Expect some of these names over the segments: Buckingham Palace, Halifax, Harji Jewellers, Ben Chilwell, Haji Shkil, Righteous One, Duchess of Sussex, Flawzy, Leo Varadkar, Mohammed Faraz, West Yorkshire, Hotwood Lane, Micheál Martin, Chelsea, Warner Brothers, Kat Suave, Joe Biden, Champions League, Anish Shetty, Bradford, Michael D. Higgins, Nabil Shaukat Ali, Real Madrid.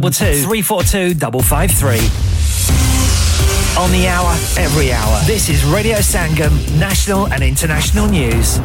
022 342 553. On the hour, every hour. This is Radio Sangam, national and international news.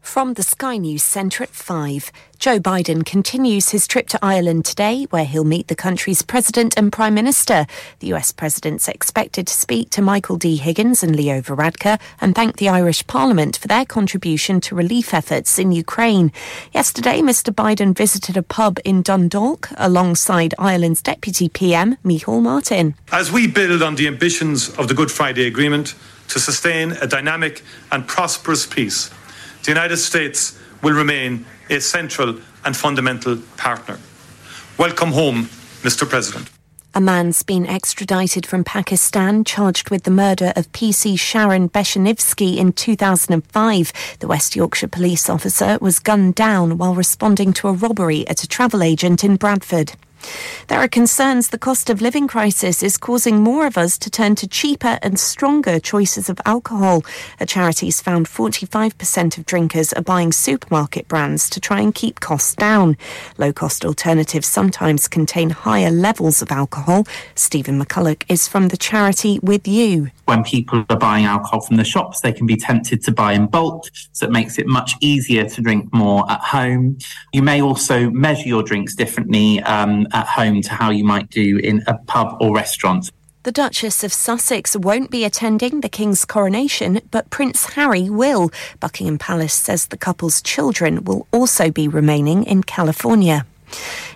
From the Sky News Centre at 5, Joe Biden continues his trip to Ireland today, where he'll meet the country's president and prime minister. The US president's expected to speak to Michael D. Higgins and Leo Varadkar and thank the Irish Parliament for their contribution to relief efforts in Ukraine. Yesterday, Mr. Biden visited a pub in Dundalk alongside Ireland's deputy PM, Micheál Martin. As we build on the ambitions of the Good Friday Agreement to sustain a dynamic and prosperous peace, the United States will remain a central and fundamental partner. Welcome home, Mr. President. A man's been extradited from Pakistan, charged with the murder of PC Sharon Beshenivsky in 2005. The West Yorkshire police officer was gunned down while responding to a robbery at a travel agent in Bradford. There are concerns the cost of living crisis is causing more of us to turn to cheaper and stronger choices of alcohol. A charity's found 45% of drinkers are buying supermarket brands to try and keep costs down. Low-cost alternatives sometimes contain higher levels of alcohol. Stephen McCulloch is from the charity With You. When people are buying alcohol from the shops, they can be tempted to buy in bulk, so it makes it much easier to drink more at home. You may also measure your drinks differently at home to how you might do in a pub or restaurant. The Duchess of Sussex won't be attending the King's coronation, but Prince Harry will. Buckingham Palace says the couple's children will also be remaining in California.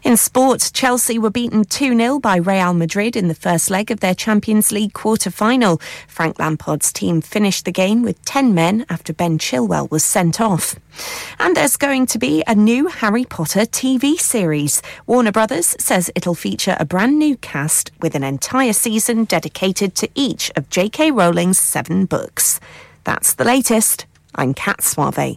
In sport, Chelsea were beaten 2-0 by Real Madrid in the first leg of their Champions League quarter-final. Frank Lampard's team finished the game with 10 men after Ben Chilwell was sent off. And there's going to be a new Harry Potter TV series. Warner Brothers says it'll feature a brand new cast with an entire season dedicated to each of J.K. Rowling's 7 books. That's the latest. I'm Kat Suave.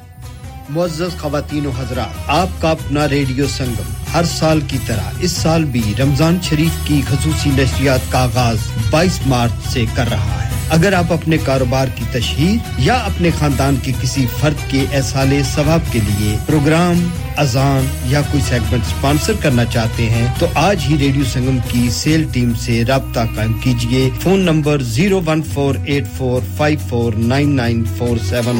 मुअज़्ज़ज़ ख़वातीन व हज़रात, आपका अपना radio संगम हर साल की तरह इस साल भी रमज़ान शरीफ की ख़ुसूसी नशरियात का आगाज़ 22 मार्च से कर रहा है। अगर आप अपने कारोबार की तशहीर या अपने खानदान के किसी फर्द के ऐसाले सवाब के लिए प्रोग्राम, अज़ान या कोई सेगमेंट स्पॉन्सर करना चाहते हैं तो आज ही रेडियो संगम की सेल टीम से राब्ता कायम कीजिए। Phone number 01484549947।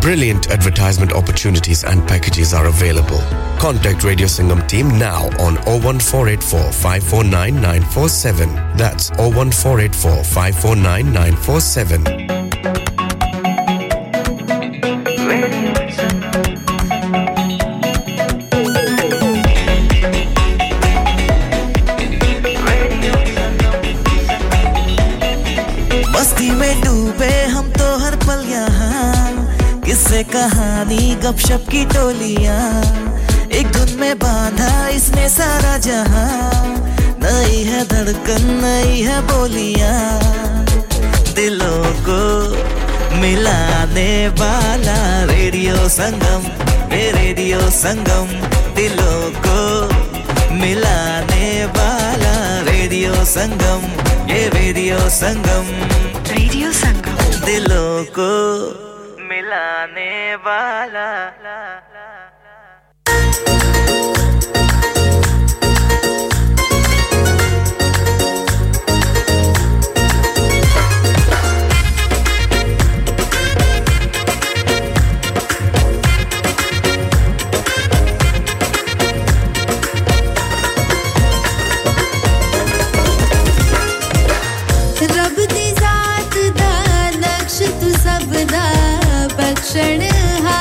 Brilliant advertisement opportunities and packages are available. Contact Radio Sangam team now on 01484 549 947. That's 01484 549 947. कहानी गपशप की टोलियां एक धुन में बांधा इसने सारा जहां नई है धड़कन नई है बोलियां दिलों को मिलाने वाला रेडियो संगम दिलों को मिलाने वाला रेडियो संगम दिलों को मिलाने वाला Shine high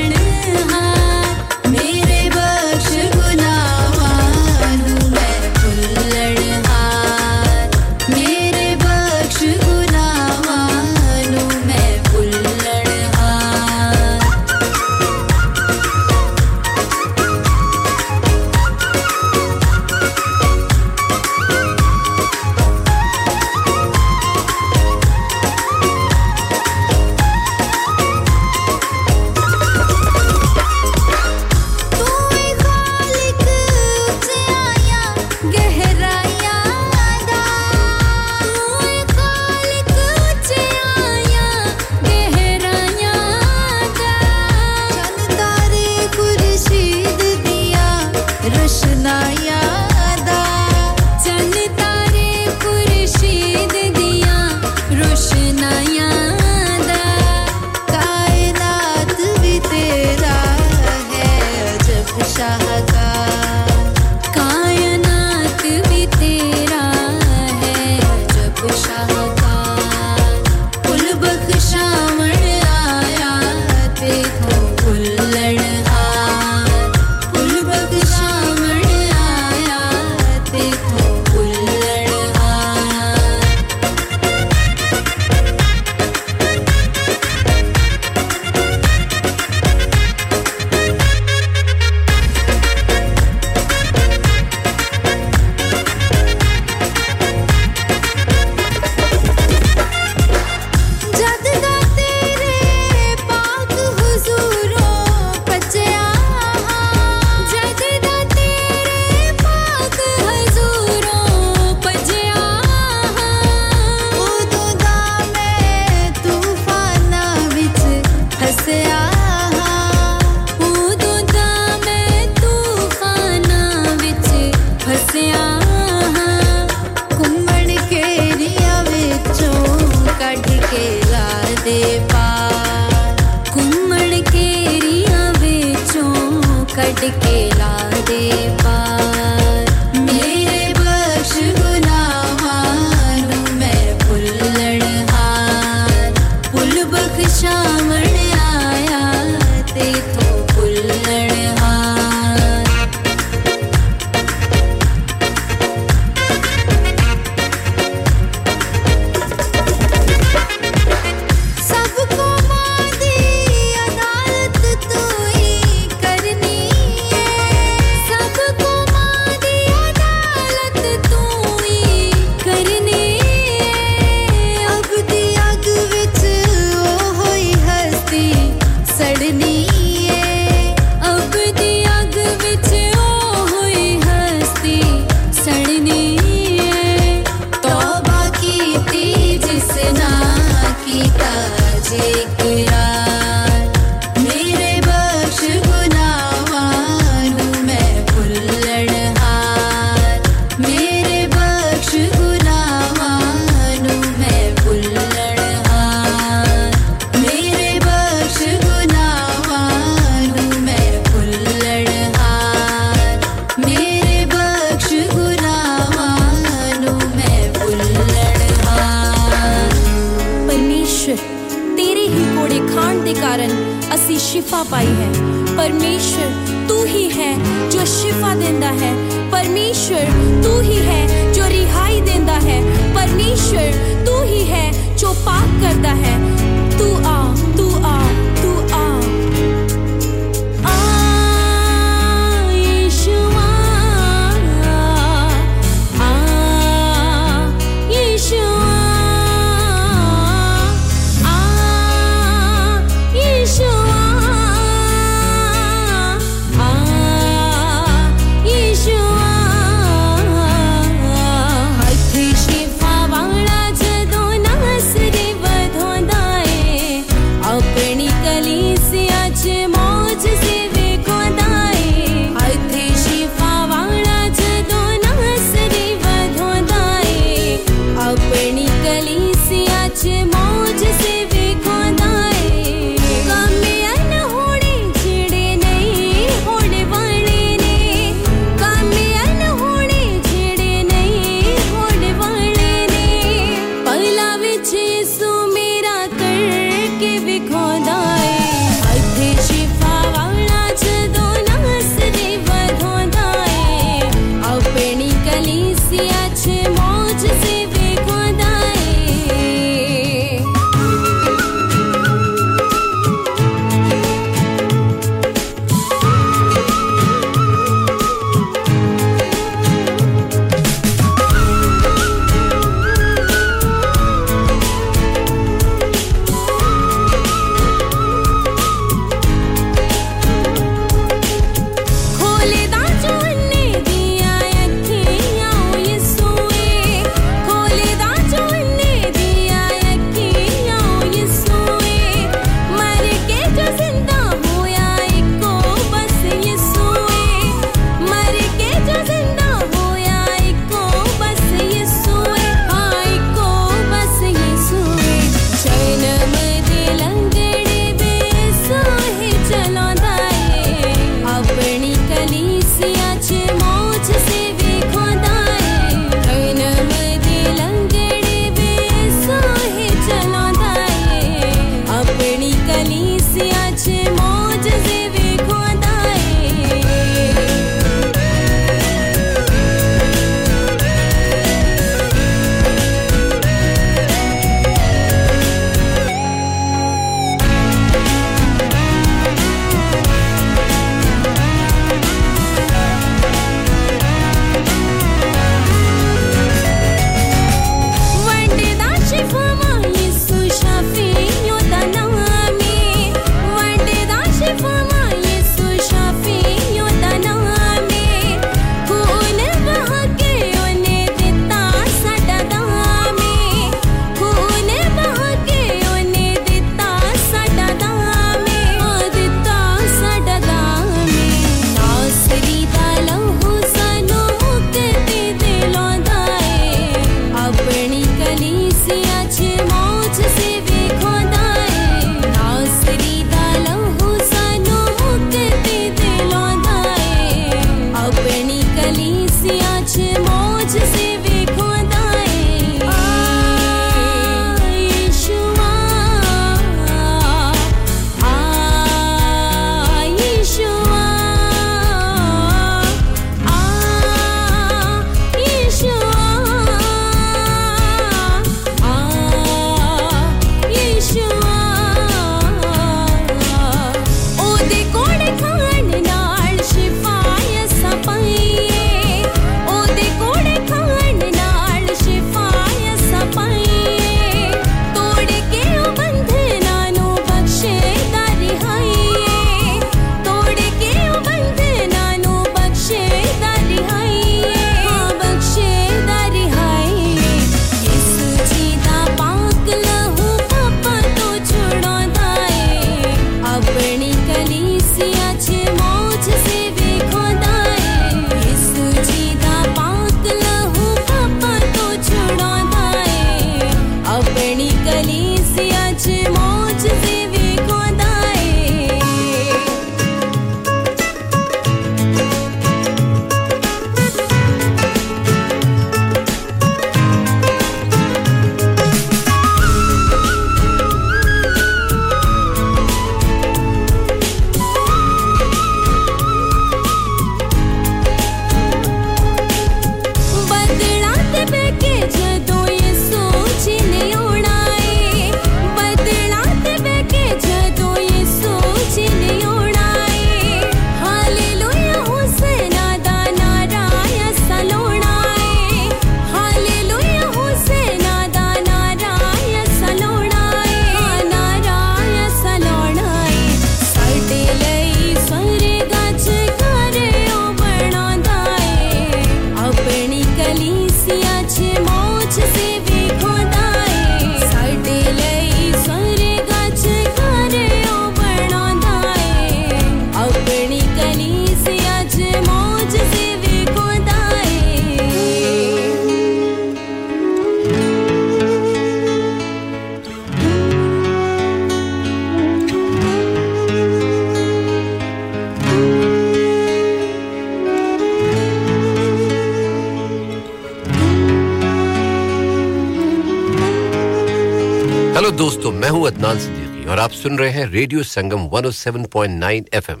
दोस्तों मैं हूं अदनान सिद्दीकी और आप सुन रहे हैं रेडियो संगम 107.9 FM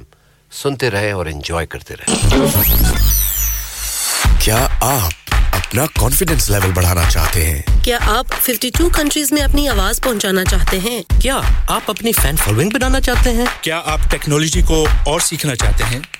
सुनते रहें और एंजॉय करते रहें क्या आप अपना कॉन्फिडेंस लेवल बढ़ाना चाहते हैं क्या आप 52 कंट्रीज में अपनी आवाज पहुंचाना चाहते हैं क्या आप अपनी फैन फॉलोइंग बनाना चाहते हैं क्या आप टेक्नोलॉजी को और सीखना चाहते हैं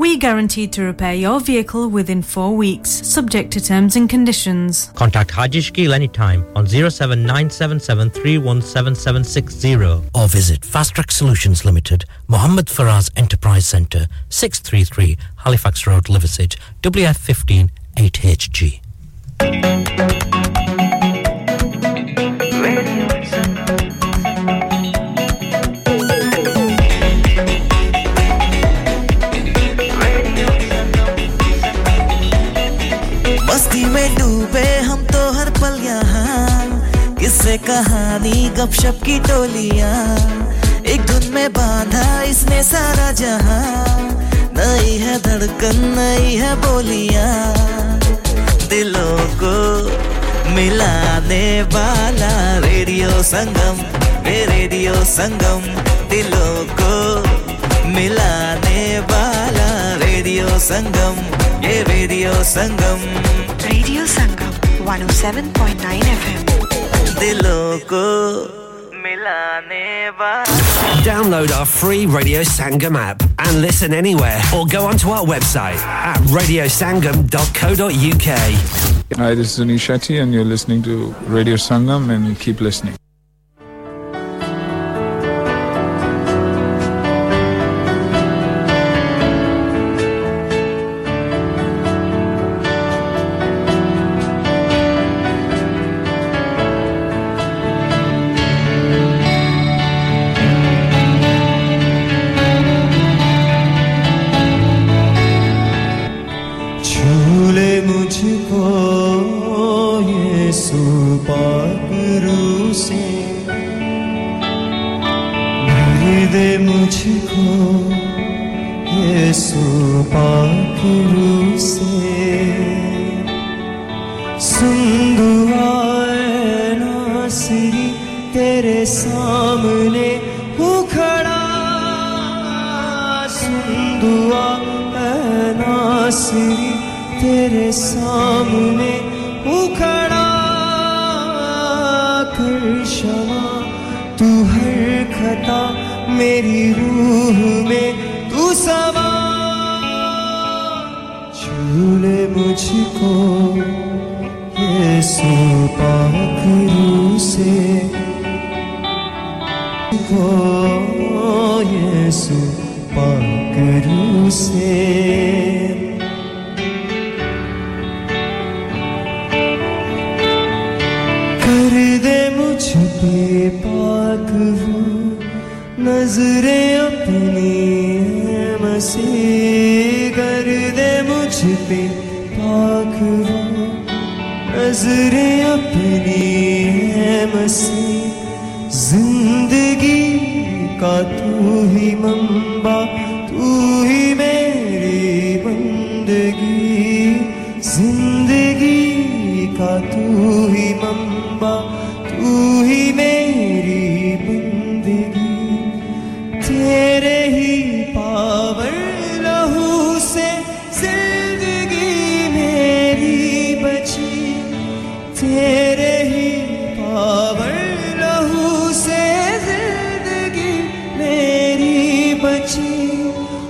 We guaranteed to repair your vehicle within 4 weeks, subject to terms and conditions. Contact Haji Shkil anytime on 07977317760 or visit Fast Track Solutions Limited, Mohammed Faraz Enterprise Centre, 633 Halifax Road, Liversedge, WF15 8HG. से कहानी गपशप की टोलियां एक धुन में बांधा इसने सारा जहां नई है धड़कन नई है बोलियां दिलों को मिलाने वाला रेडियो संगम दिलों को मिलाने वाला रेडियो संगम 107.9 FM दिलों को मिलाने वाला Download our free Radio Sangam app and listen anywhere or go onto our website at radiosangam.co.uk Hi, this is Anish Shetty and you're listening to Radio Sangam and keep listening.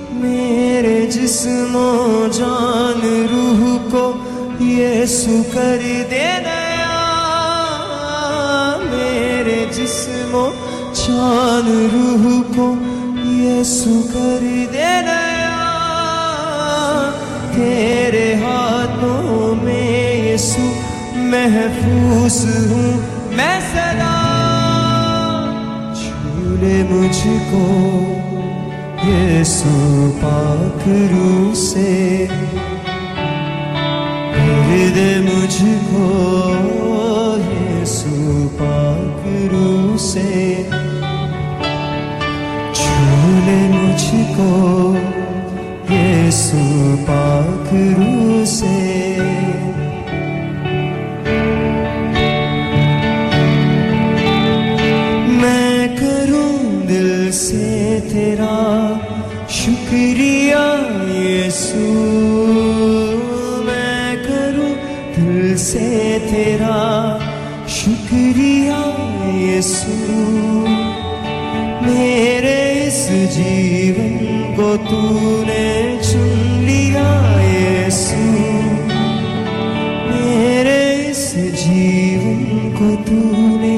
मेरे जिस्मो जान रू यीशु कर दे नया मेरे जिस्मों चान रूह को यीशु कर दे नया तेरे हाथों में यीशु महफूज हूँ मैं सदा छू ले मुझको यीशु पाक रूह से दे मुझको यीशु पाक रूह से छू ले मुझको यीशु पाक रूह से मैं करूं दिल से तेरा शुक्रिया यीशु से तेरा शुक्रिया यीशु मेरे इस जीवन को तूने चुन लिया यीशु मेरे इस जीवन को तूने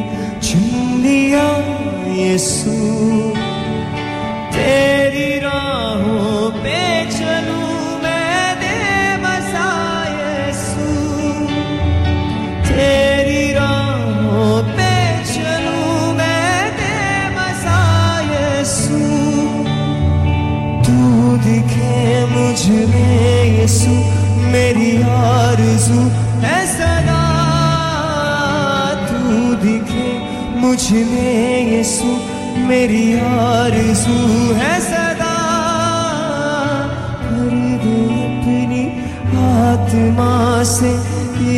चुन लिया यीशु तेरी राहों पे चलूं मुझमें यीशु मेरी आरज़ू है सदा तू दिखे मुझमें यीशु मेरी आरज़ू है सदा भर दे अपनी आत्मा से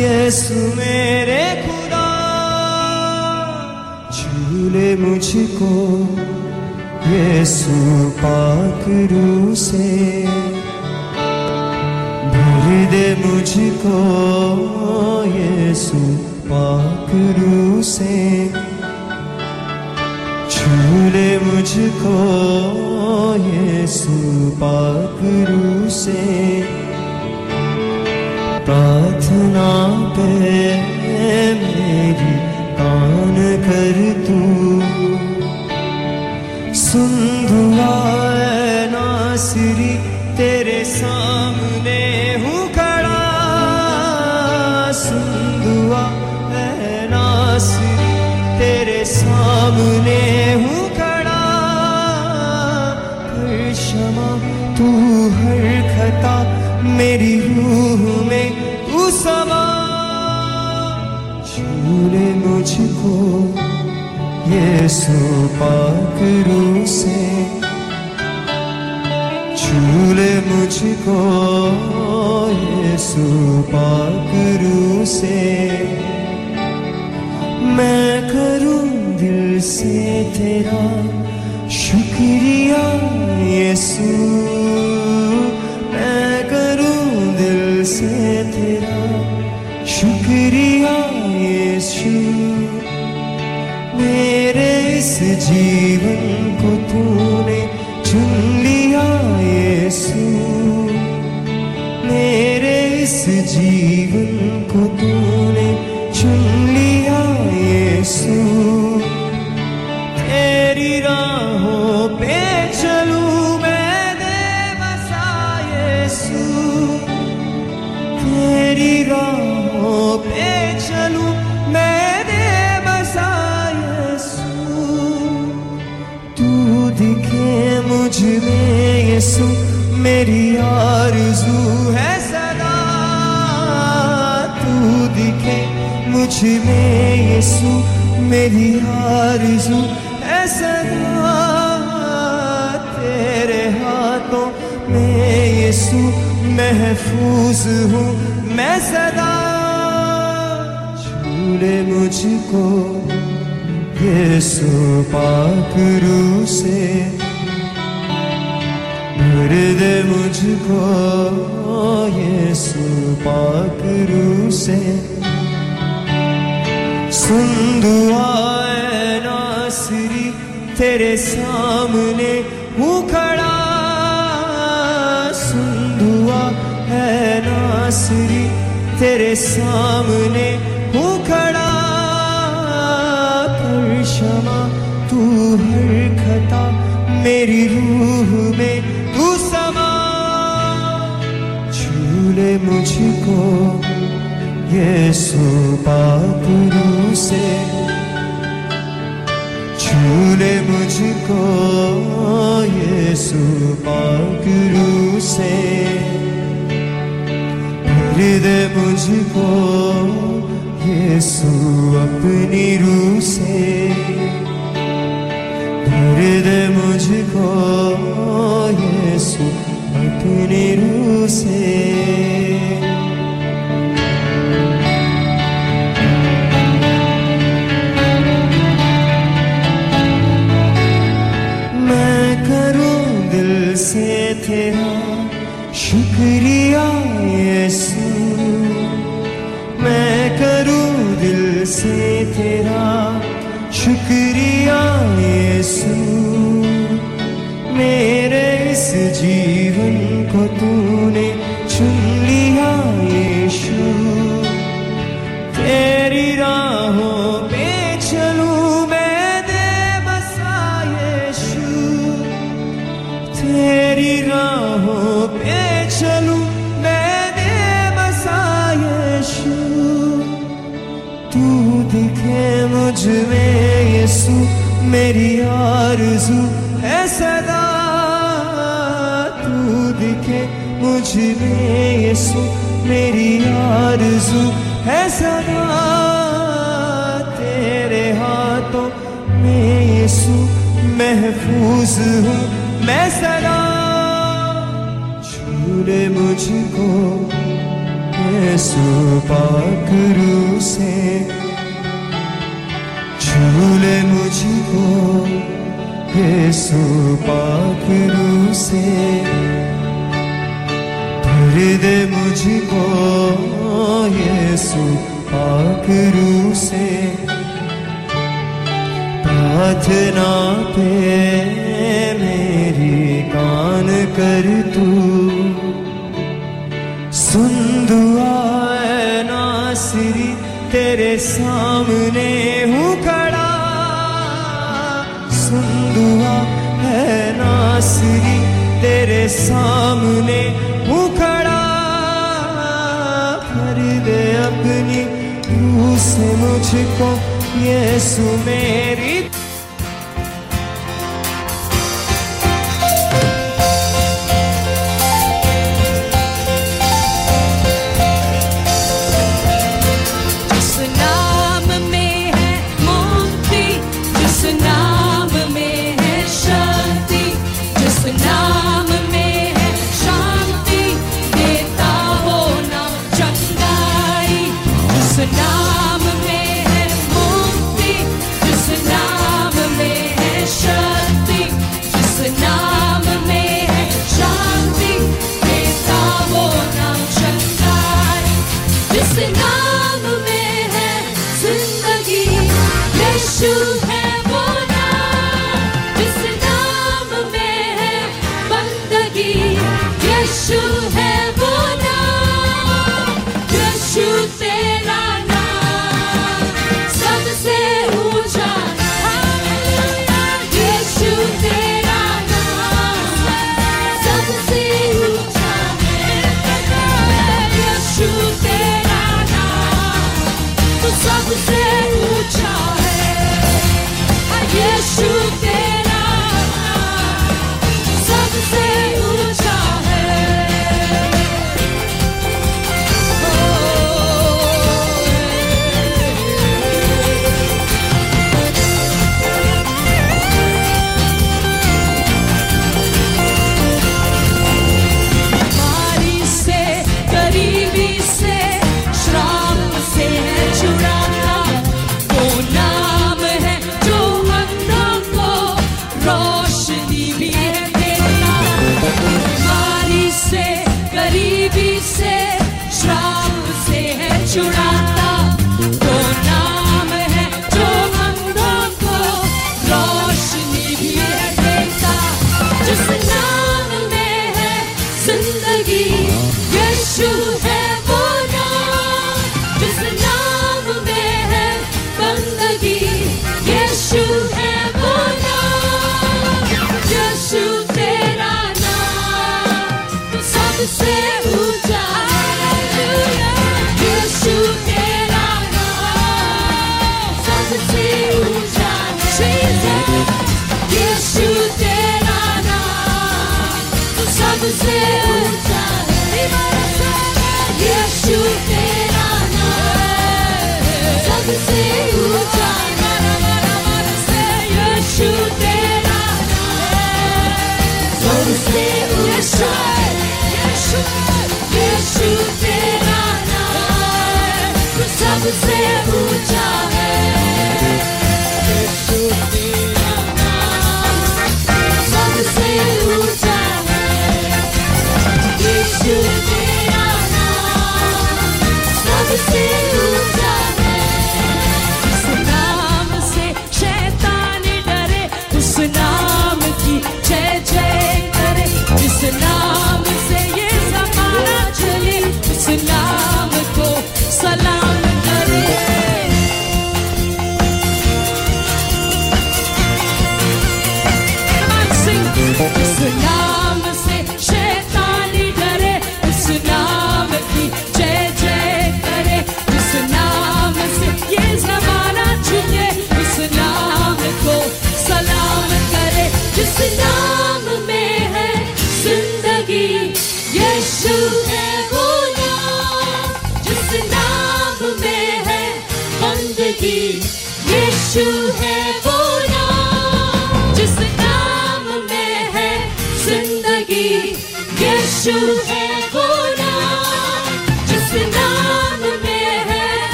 यीशु मेरे खुदा छू ले मुझको यीशु पाक रूह से भर दे मुझको यीशु पाक रूह से छू ले मुझको यीशु पाक रूह से प्रार्थना पे मेरी कान कर तू सुन दुआ नासिरी तेरे सामने हूँ खड़ा सुन दुआ नासिरी तेरे सामने हूँ खड़ा कर क्षमा तू हर खता मेरी रूह में तू समा छू ले मुझको यीशु पाक रूह से छू ले मुझको यीशु पाक रूह से मैं करूं दिल से तेरा शुक्रिया यीशु मैं करूं दिल से तेरा शुक्रिया यीशु मेरे इस जीवन को तूने चुन लिया यीशु मेरे इस जीवन को तूने चुन लिया यीशु तेरी राहों पे चलूं मैं दे बसा यीशु तेरी राहों पे चलूं मैं मुझमें यीशु मेरी आरज़ू है सदा तू दिखे मुझमें यीशु मेरी आरज़ू है सदा तेरे हाथों में यीशु महफूज हूँ मैं सदा छू ले मुझको यीशु पाक रूह से भर दे मुझको यीशु पाक रूह से सुन दुआएं नासिरी तेरे सामने हूँ खड़ा सुन दुआएं नासिरी तेरे सामने हूँ खड़ा पर शमा तू हर खता मेरी रूह में तू समा झूले मुझको ये सुबात रूह से झूले मुझको ये सुबात रूह से दे मुझको यीशु अपनी रूह से भर दे मुझको यीशु अपनी रूह से शुक्रिया यीशु मेरे इस जीवन को तूने चुन लिया यीशु तेरी राहों पे चलूं मैं दे बसा यीशु तेरी राहों पे चलूं मैं दे बसा यीशु तू दिखे मुझमें मेरी आरज़ू है सदा तू दिखे मुझ में यीशु मेरी आरज़ू है सदा तेरे हाथों में यीशु महफूज हूँ मैं सदा छूले मुझको यीशु पाक रूह से झूले मुझको यीशु पाक रूह से भर दे मुझको यीशु पाक रूह से प्रार्थना पे मेरी कान कर तू सुन दुआ ए नासिरी तेरे सामने हूँ खड़ा सुन दुआ है नासिरी तेरे सामने हूँ खड़ा भर दे अपनी रूह से मुझको यीशु मेरी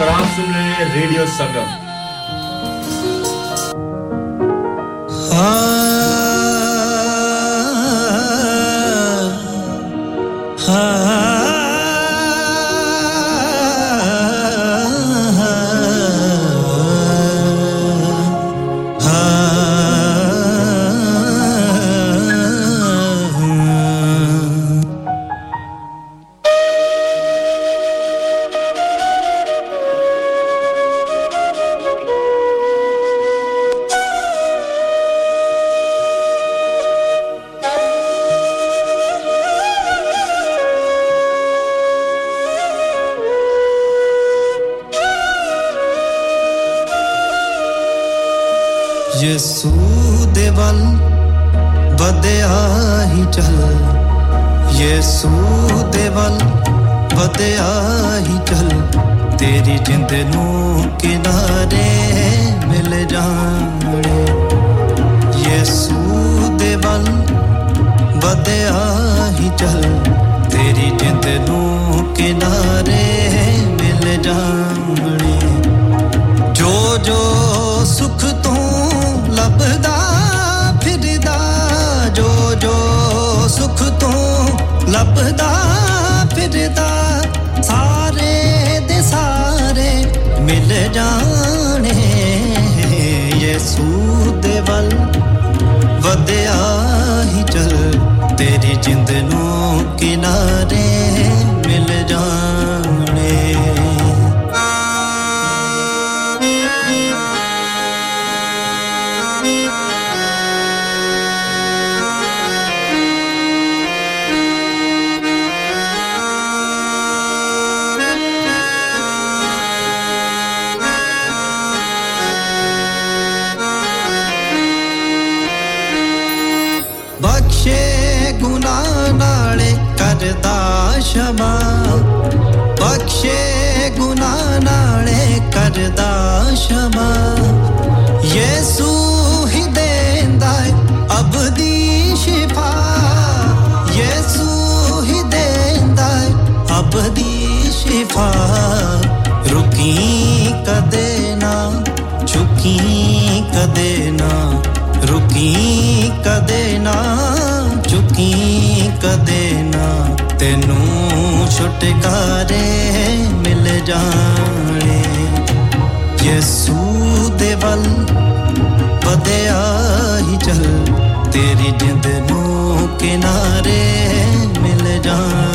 और आप सुन रहे हैं रेडियो संगम चल बदया ही चल यीशु देवल बदया ही चल तेरी जिंद नू किनारे मिल जाने यीशु देवल बदया ही चल तेरी जिंद नू किनारे मिल जाने जो जो सुख तू लभदा फिरदा जो जो सुख तू लभदा फिरदा सारे दे सारे मिल जाने यीशु दे वल वदया ही चल तेरी जिंद नू किनारे मिल जाने ਕਰਦਾ ਸ਼ਮਾ ਬਖਸ਼ੇ ਗੁਨਾਹ ਨਾਲੇ ਕਰਦਾ ਸ਼ਮਾ ਯੇਸੂ ਹੀ ਦੇਂਦਾ ਹੈ ਅਬਦੀ ਸ਼ਿਫਾ ਯੇਸੂ ਹੀ ਦੇਂਦਾ ਹੈ ਅਬਦੀ ਸ਼ਿਫਾ ਰੁਕੀ ਕਦੇ ਨਾ ਝੁਕੀ ਕਦੇ ਨਾ ਰੁਕੀ ਕਦੇ ਨਾ कदे ना तेनू छुटकारे मिल जाने यीशु दे वल बदया ही चल तेरी जिंद नू किनारे मिल जाने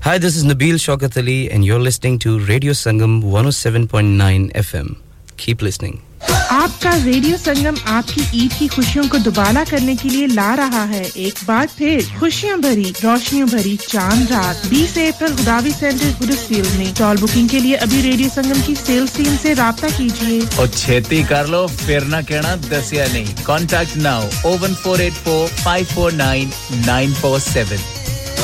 Hi, this is Nabil Shaukat Ali and you're listening to Radio Sangam 107.9 FM. Keep listening. आपका रेडियो संगम आपकी ईद की खुशियों को दुबारा करने के लिए ला रहा है एक बार फिर खुशियां भरी रोशनियों भरी चांद रात 20 अप्रैल गुदावी सेंटर हडर्सफील्ड में टॉल बुकिंग के लिए अभी रेडियो संगम की सेल्स टीम से राब्ता कीजिए और छेती कर लो फिर ना कहना दसिया नहीं contact now 01484549947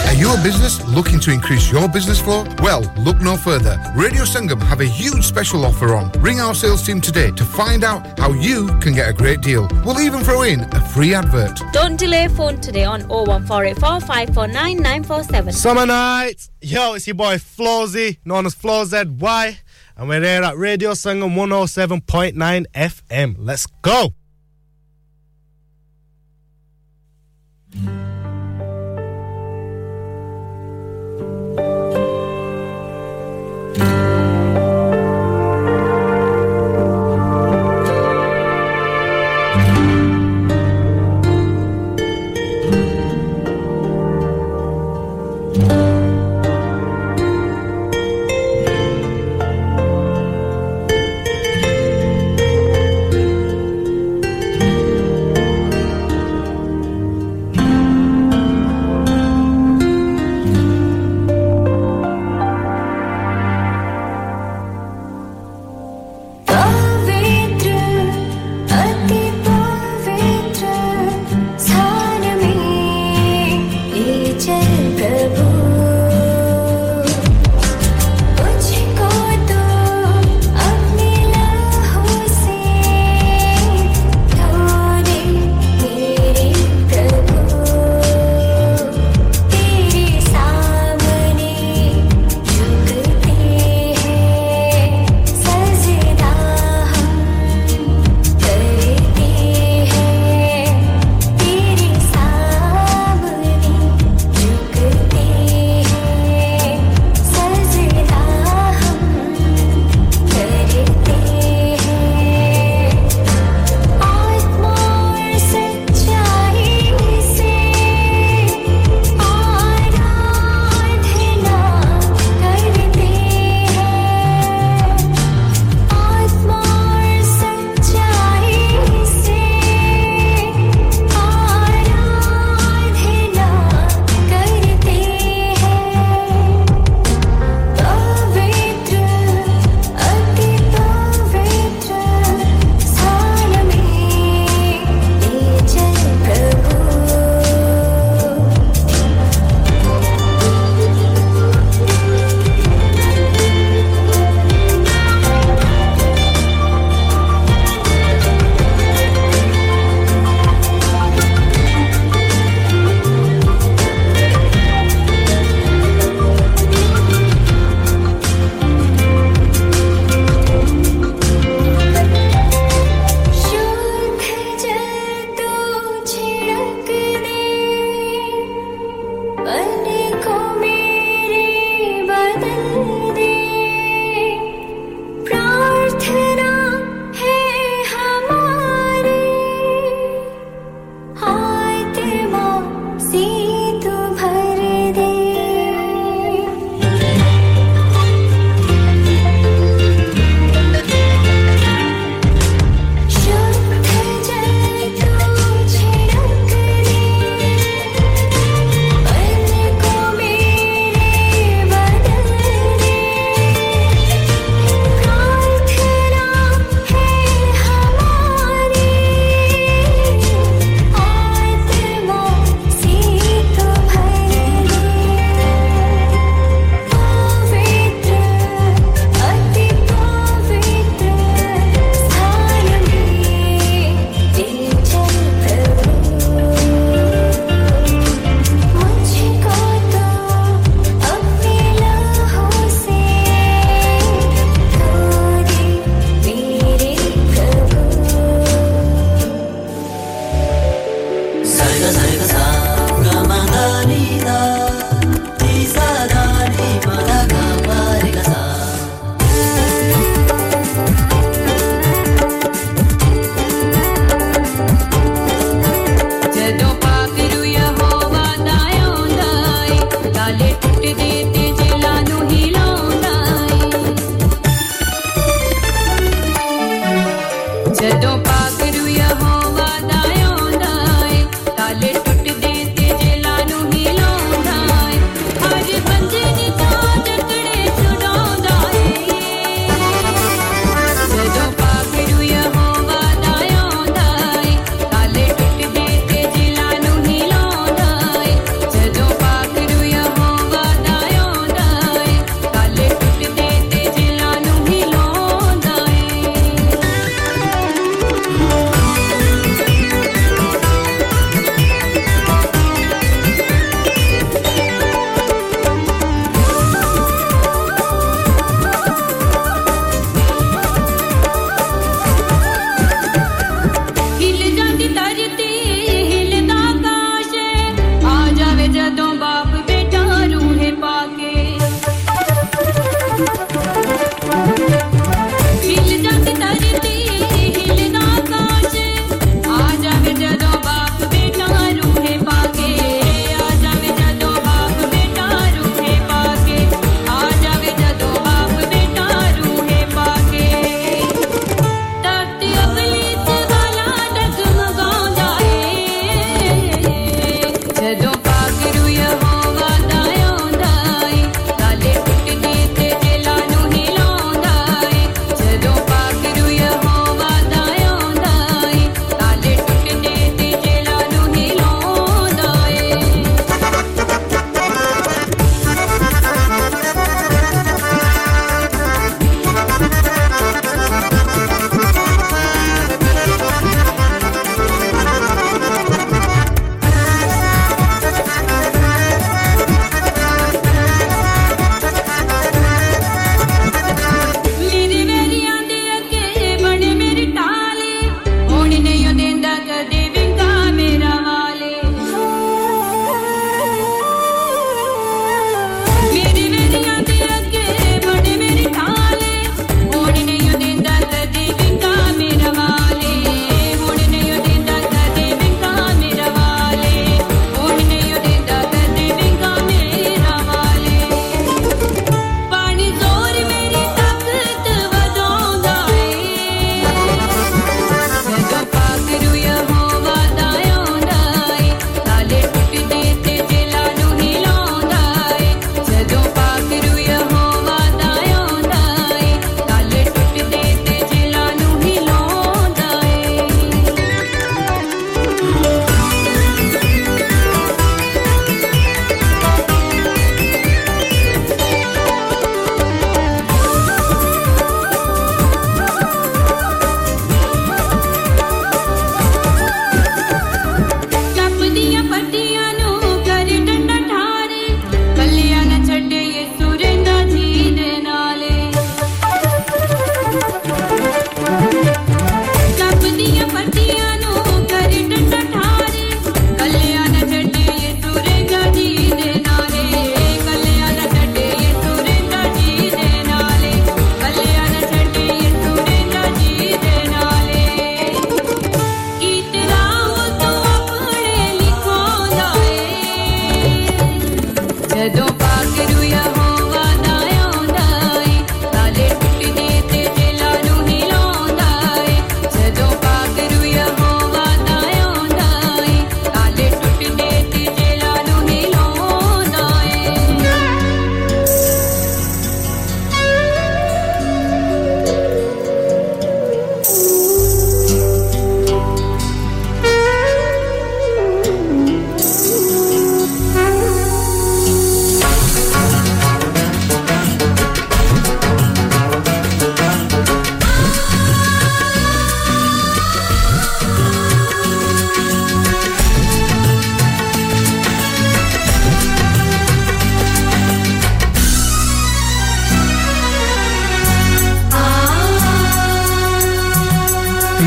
Are you a business looking to increase your business flow? Well, look no further. Radio Sangam have a huge special offer on. Ring our sales team today to find out how you can get a great deal. We'll even throw in a free advert. Don't delay, phone today on 01484549947. Summer nights. Yo, it's your boy Flawzy, known as FlawZY. And we're here at Radio Sangam 107.9 FM. Let's go.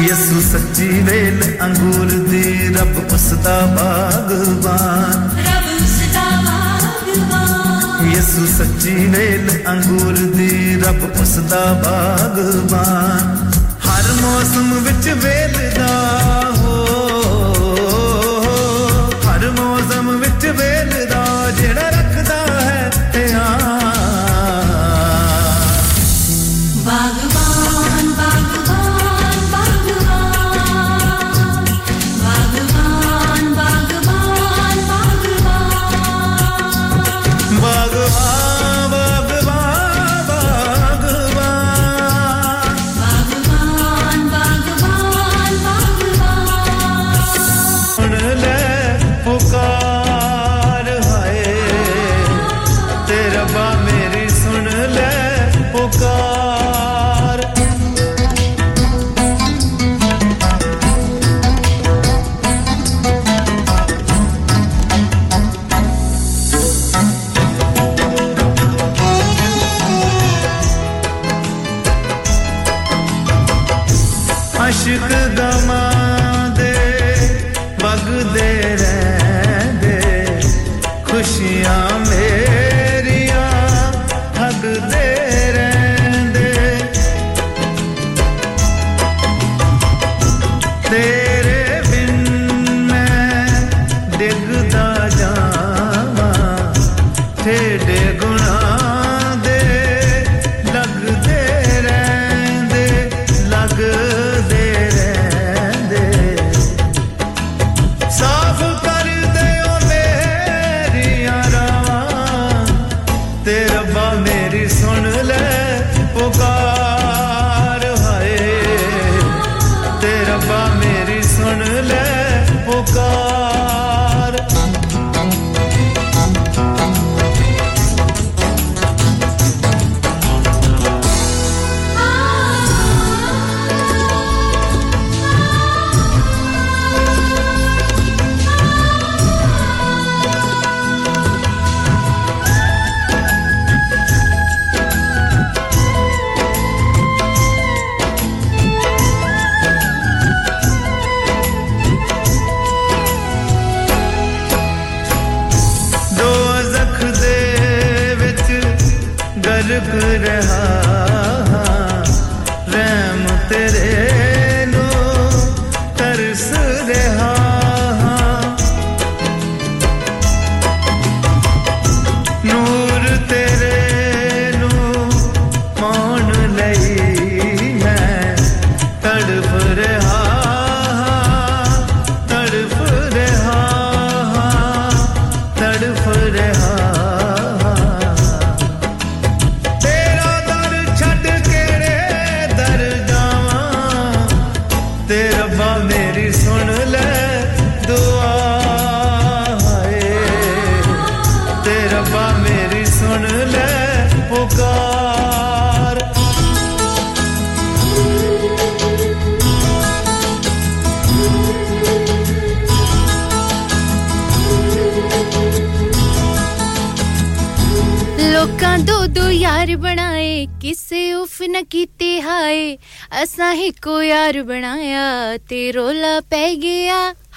Yeshu सच्ची बेल अंगूर दी रब उसदा बागवान यीशु सच्ची बेल अंगूर दी रब उसदा बागवान हर मौसम विच वेलदा हो हर मौसम विच वेलदा जेड़ा रखदा है ध्यान बागवान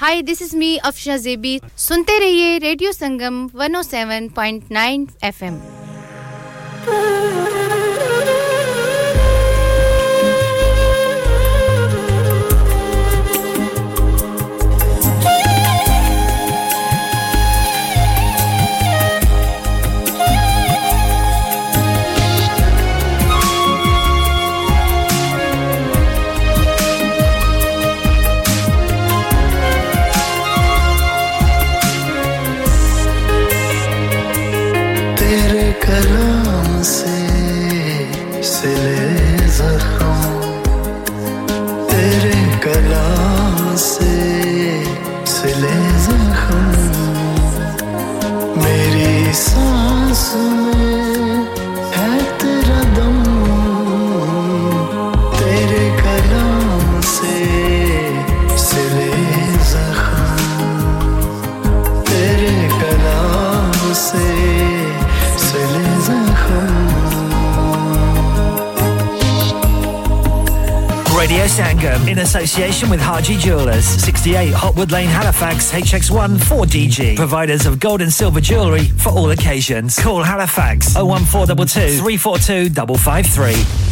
Hi, this is me, Afsha Zebi. सुनते रहिए Radio Sangam 107.9 FM. Radio Sangam, in association with Harji Jewellers, 68 Hotwood Lane, Halifax, HX1 4DG. Providers of gold and silver jewellery for all occasions. Call Halifax 01422 342 553.